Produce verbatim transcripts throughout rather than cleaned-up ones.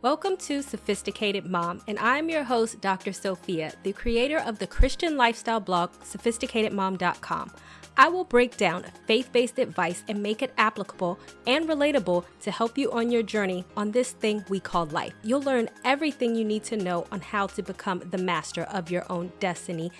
Welcome to Sophisticated Mom, and I'm your host, Doctor Sophia, the creator of the Christian lifestyle blog, Sophisticated Mom dot com. I will break down faith-based advice and make it applicable and relatable to help you on your journey on this thing we call life. You'll learn everything you need to know on how to become the master of your own destiny.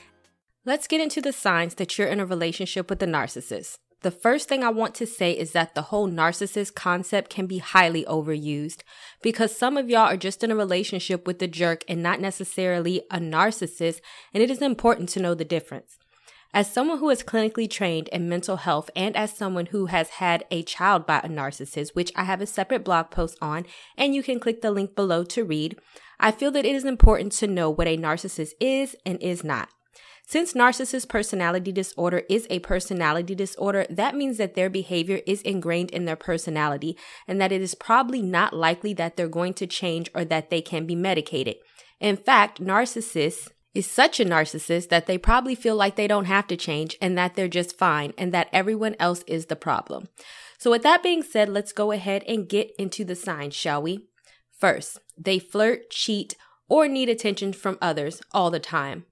Let's get into the signs that you're in a relationship with a narcissist. The first thing I want to say is that the whole narcissist concept can be highly overused because some of y'all are just in a relationship with the jerk and not necessarily a narcissist, and it is important to know the difference. As someone who is clinically trained in mental health and as someone who has had a child by a narcissist, which I have a separate blog post on, and you can click the link below to read, I feel that it is important to know what a narcissist is and is not. Since narcissistic personality disorder is a personality disorder, that means that their behavior is ingrained in their personality and that it is probably not likely that they're going to change or that they can be medicated. In fact, narcissists is such a narcissist that they probably feel like they don't have to change and that they're just fine and that everyone else is the problem. So with that being said, let's go ahead and get into the signs, shall we? First, they flirt, cheat, or need attention from others all the time.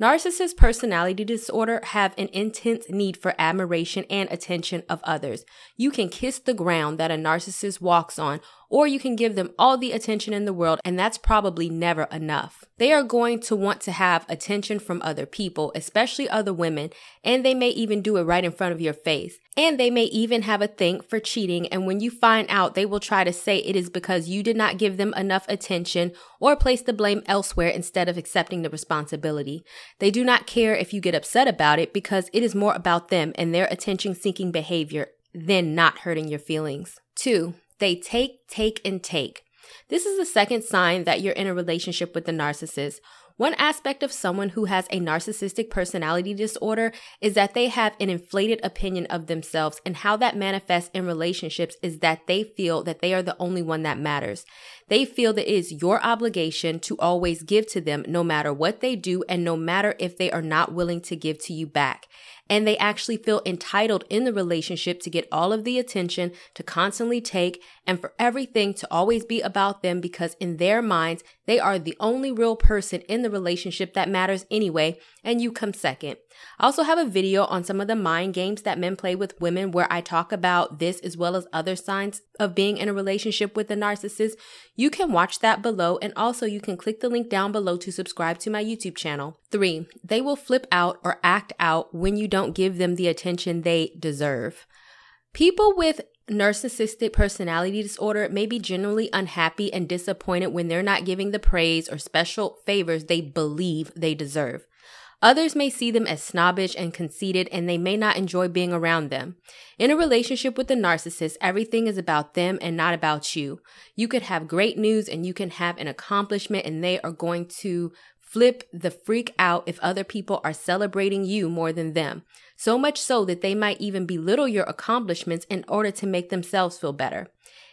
Narcissistic personality disorder have an intense need for admiration and attention of others. You can kiss the ground that a narcissist walks on, or you can give them all the attention in the world, and that's probably never enough. They are going to want to have attention from other people, especially other women, and they may even do it right in front of your face. And they may even have a thing for cheating, and when you find out, they will try to say it is because you did not give them enough attention or place the blame elsewhere instead of accepting the responsibility. They do not care if you get upset about it because it is more about them and their attention-seeking behavior than not hurting your feelings. Two, they take, take, and take. This is the second sign that you're in a relationship with the narcissist. One aspect of someone who has a narcissistic personality disorder is that they have an inflated opinion of themselves, and how that manifests in relationships is that they feel that they are the only one that matters. They feel that it is your obligation to always give to them no matter what they do and no matter if they are not willing to give to you back. And they actually feel entitled in the relationship to get all of the attention, to constantly take, and for everything to always be about them because in their minds, they are the only real person in the relationship that matters anyway, and you come second. I also have a video on some of the mind games that men play with women where I talk about this as well as other signs of being in a relationship with a narcissist. You can watch that below, and also you can click the link down below to subscribe to my YouTube channel. Three, they will flip out or act out when you don't give them the attention they deserve. People with narcissistic personality disorder may be generally unhappy and disappointed when they're not giving the praise or special favors they believe they deserve. Others may see them as snobbish and conceited, and they may not enjoy being around them. In a relationship with a narcissist, everything is about them and not about you. You could have great news and you can have an accomplishment, and they are going to flip the freak out if other people are celebrating you more than them, so much so that they might even belittle your accomplishments in order to make themselves feel better.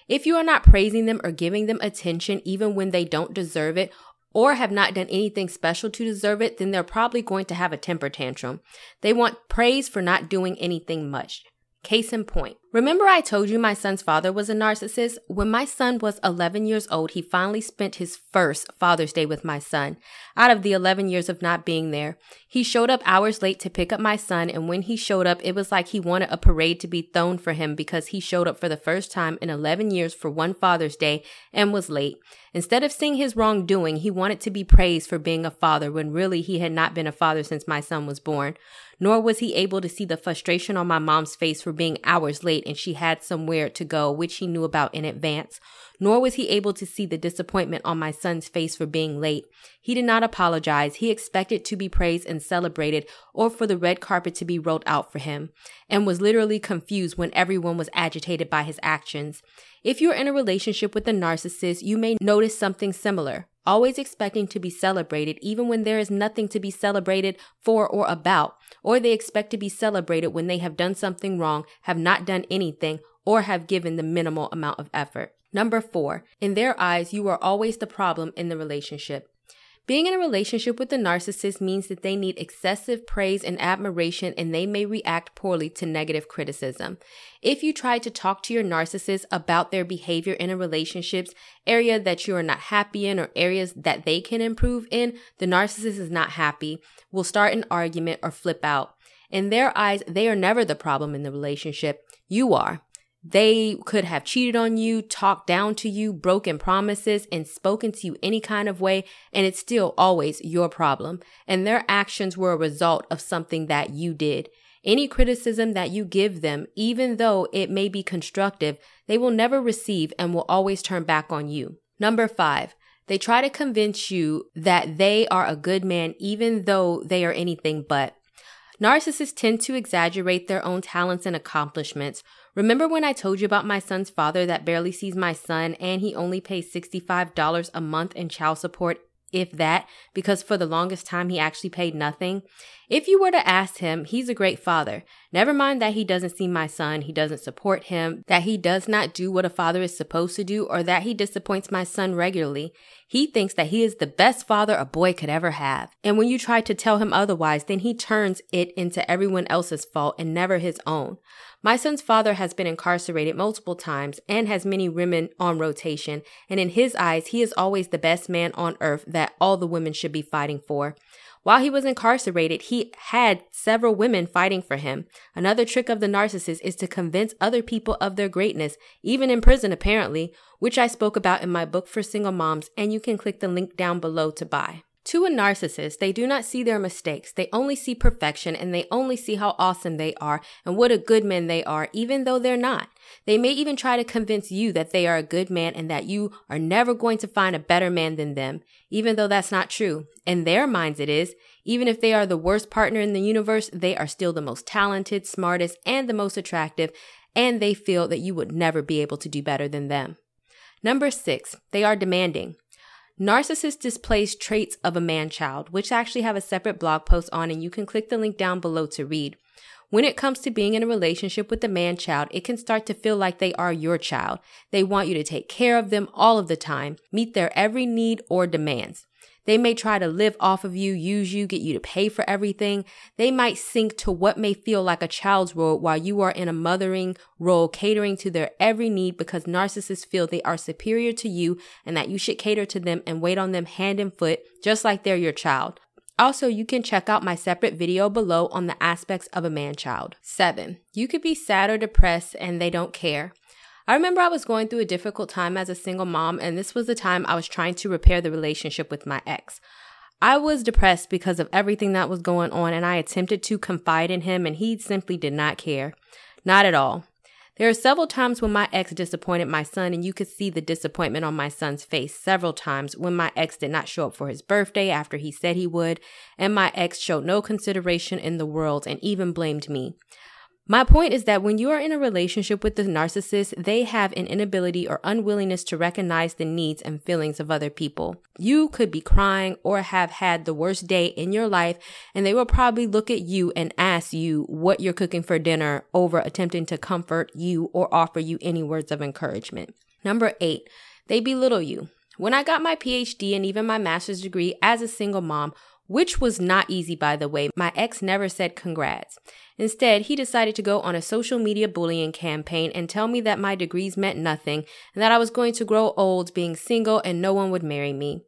If you are not praising them or giving them attention even when they don't deserve it or have not done anything special to deserve it, then they're probably going to have a temper tantrum. They want praise for not doing anything much. Case in point. Remember I told you my son's father was a narcissist? When my son was eleven years old, he finally spent his first Father's Day with my son. Out of the eleven years of not being there, he showed up hours late to pick up my son, and when he showed up, it was like he wanted a parade to be thrown for him because he showed up for the first time in eleven years for one Father's Day and was late. Instead of seeing his wrongdoing, he wanted to be praised for being a father when really he had not been a father since my son was born. Nor was he able to see the frustration on my mom's face for being hours late and she had somewhere to go, which he knew about in advance. Nor was he able to see the disappointment on my son's face for being late. He did not apologize. He expected to be praised and celebrated or for the red carpet to be rolled out for him, and was literally confused when everyone was agitated by his actions. If you're in a relationship with a narcissist, you may notice something similar. Always expecting to be celebrated even when there is nothing to be celebrated for or about, or they expect to be celebrated when they have done something wrong, have not done anything, or have given the minimal amount of effort. Number four, in their eyes, you are always the problem in the relationship. Being in a relationship with a narcissist means that they need excessive praise and admiration, and they may react poorly to negative criticism. If you try to talk to your narcissist about their behavior in a relationship, area that you are not happy in or areas that they can improve in, the narcissist is not happy, will start an argument or flip out. In their eyes, they are never the problem in the relationship. You are. They could have cheated on you, talked down to you, broken promises, and spoken to you any kind of way, and it's still always your problem. And their actions were a result of something that you did. Any criticism that you give them, even though it may be constructive, they will never receive and will always turn back on you. Number five, they try to convince you that they are a good man, even though they are anything but. Narcissists tend to exaggerate their own talents and accomplishments. Remember when I told you about my son's father that barely sees my son and he only pays sixty-five dollars a month in child support, if that, because for the longest time he actually paid nothing? If you were to ask him, he's a great father. Never mind that he doesn't see my son, he doesn't support him, that he does not do what a father is supposed to do, or that he disappoints my son regularly. He thinks that he is the best father a boy could ever have. And when you try to tell him otherwise, then he turns it into everyone else's fault and never his own. My son's father has been incarcerated multiple times and has many women on rotation, and in his eyes, he is always the best man on earth that all the women should be fighting for. While he was incarcerated, he had several women fighting for him. Another trick of the narcissist is to convince other people of their greatness, even in prison apparently, which I spoke about in my book for single moms, and you can click the link down below to buy. To a narcissist, they do not see their mistakes. They only see perfection, and they only see how awesome they are and what a good man they are, even though they're not. They may even try to convince you that they are a good man and that you are never going to find a better man than them, even though that's not true. In their minds it is. Even if they are the worst partner in the universe, they are still the most talented, smartest, and the most attractive, and they feel that you would never be able to do better than them. Number six, they are demanding. Narcissists display traits of a man-child, which I actually have a separate blog post on, and you can click the link down below to read. When it comes to being in a relationship with a man-child, it can start to feel like they are your child. They want you to take care of them all of the time, meet their every need or demands. They may try to live off of you, use you, get you to pay for everything. They might sink to what may feel like a child's role while you are in a mothering role, catering to their every need because narcissists feel they are superior to you and that you should cater to them and wait on them hand and foot, just like they're your child. Also, you can check out my separate video below on the aspects of a man-child. Seven, you could be sad or depressed and they don't care. I remember I was going through a difficult time as a single mom, and this was the time I was trying to repair the relationship with my ex. I was depressed because of everything that was going on, and I attempted to confide in him, and he simply did not care. Not at all. There are several times when my ex disappointed my son, and you could see the disappointment on my son's face several times when my ex did not show up for his birthday after he said he would, and my ex showed no consideration in the world and even blamed me. My point is that when you are in a relationship with the narcissist, they have an inability or unwillingness to recognize the needs and feelings of other people. You could be crying or have had the worst day in your life, and they will probably look at you and ask you what you're cooking for dinner over attempting to comfort you or offer you any words of encouragement. Number eight, they belittle you. When I got my P H D and even my master's degree as a single mom, which was not easy, by the way, my ex never said congrats. Instead, he decided to go on a social media bullying campaign and tell me that my degrees meant nothing and that I was going to grow old being single and no one would marry me.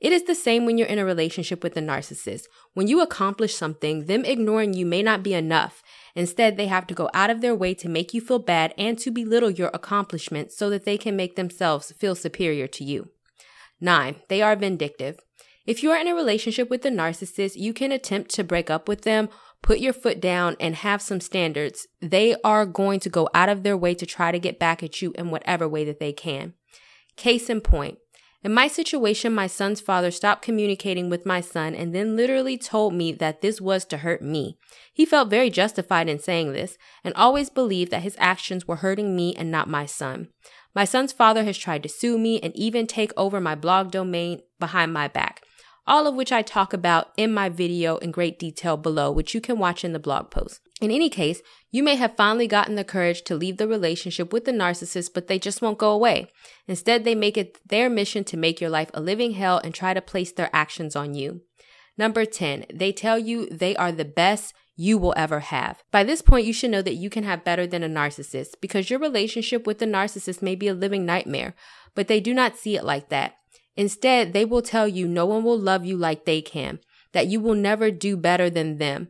It is the same when you're in a relationship with a narcissist. When you accomplish something, them ignoring you may not be enough. Instead, they have to go out of their way to make you feel bad and to belittle your accomplishments so that they can make themselves feel superior to you. Nine, they are vindictive. If you are in a relationship with a narcissist, you can attempt to break up with them, put your foot down, and have some standards. They are going to go out of their way to try to get back at you in whatever way that they can. Case in point. In my situation, my son's father stopped communicating with my son and then literally told me that this was to hurt me. He felt very justified in saying this and always believed that his actions were hurting me and not my son. My son's father has tried to sue me and even take over my blog domain behind my back. All of which I talk about in my video in great detail below, which you can watch in the blog post. In any case, you may have finally gotten the courage to leave the relationship with the narcissist, but they just won't go away. Instead, they make it their mission to make your life a living hell and try to place their actions on you. Number ten, they tell you they are the best you will ever have. By this point, you should know that you can have better than a narcissist, because your relationship with the narcissist may be a living nightmare, but they do not see it like that. Instead, they will tell you no one will love you like they can, that you will never do better than them,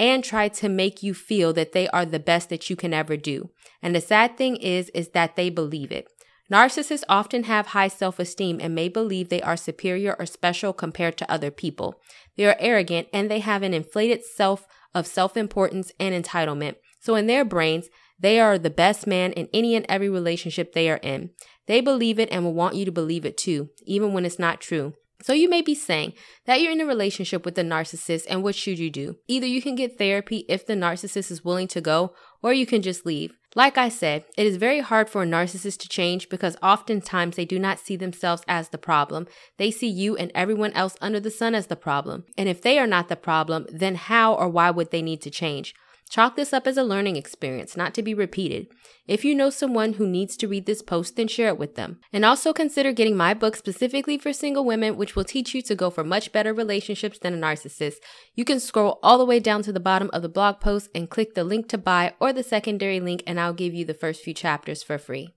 and try to make you feel that they are the best that you can ever do. And the sad thing is, is that they believe it. Narcissists often have high self-esteem and may believe they are superior or special compared to other people. They are arrogant and they have an inflated self of self-importance and entitlement. So in their brains, they are the best man in any and every relationship they are in. They believe it and will want you to believe it too, even when it's not true. So you may be saying that you're in a relationship with a narcissist, and what should you do? Either you can get therapy if the narcissist is willing to go, or you can just leave. Like I said, it is very hard for a narcissist to change because oftentimes they do not see themselves as the problem. They see you and everyone else under the sun as the problem. And if they are not the problem, then how or why would they need to change? Chalk this up as a learning experience, not to be repeated. If you know someone who needs to read this post, then share it with them. And also consider getting my book specifically for single women, which will teach you to go for much better relationships than a narcissist. You can scroll all the way down to the bottom of the blog post and click the link to buy or the secondary link, and I'll give you the first few chapters for free.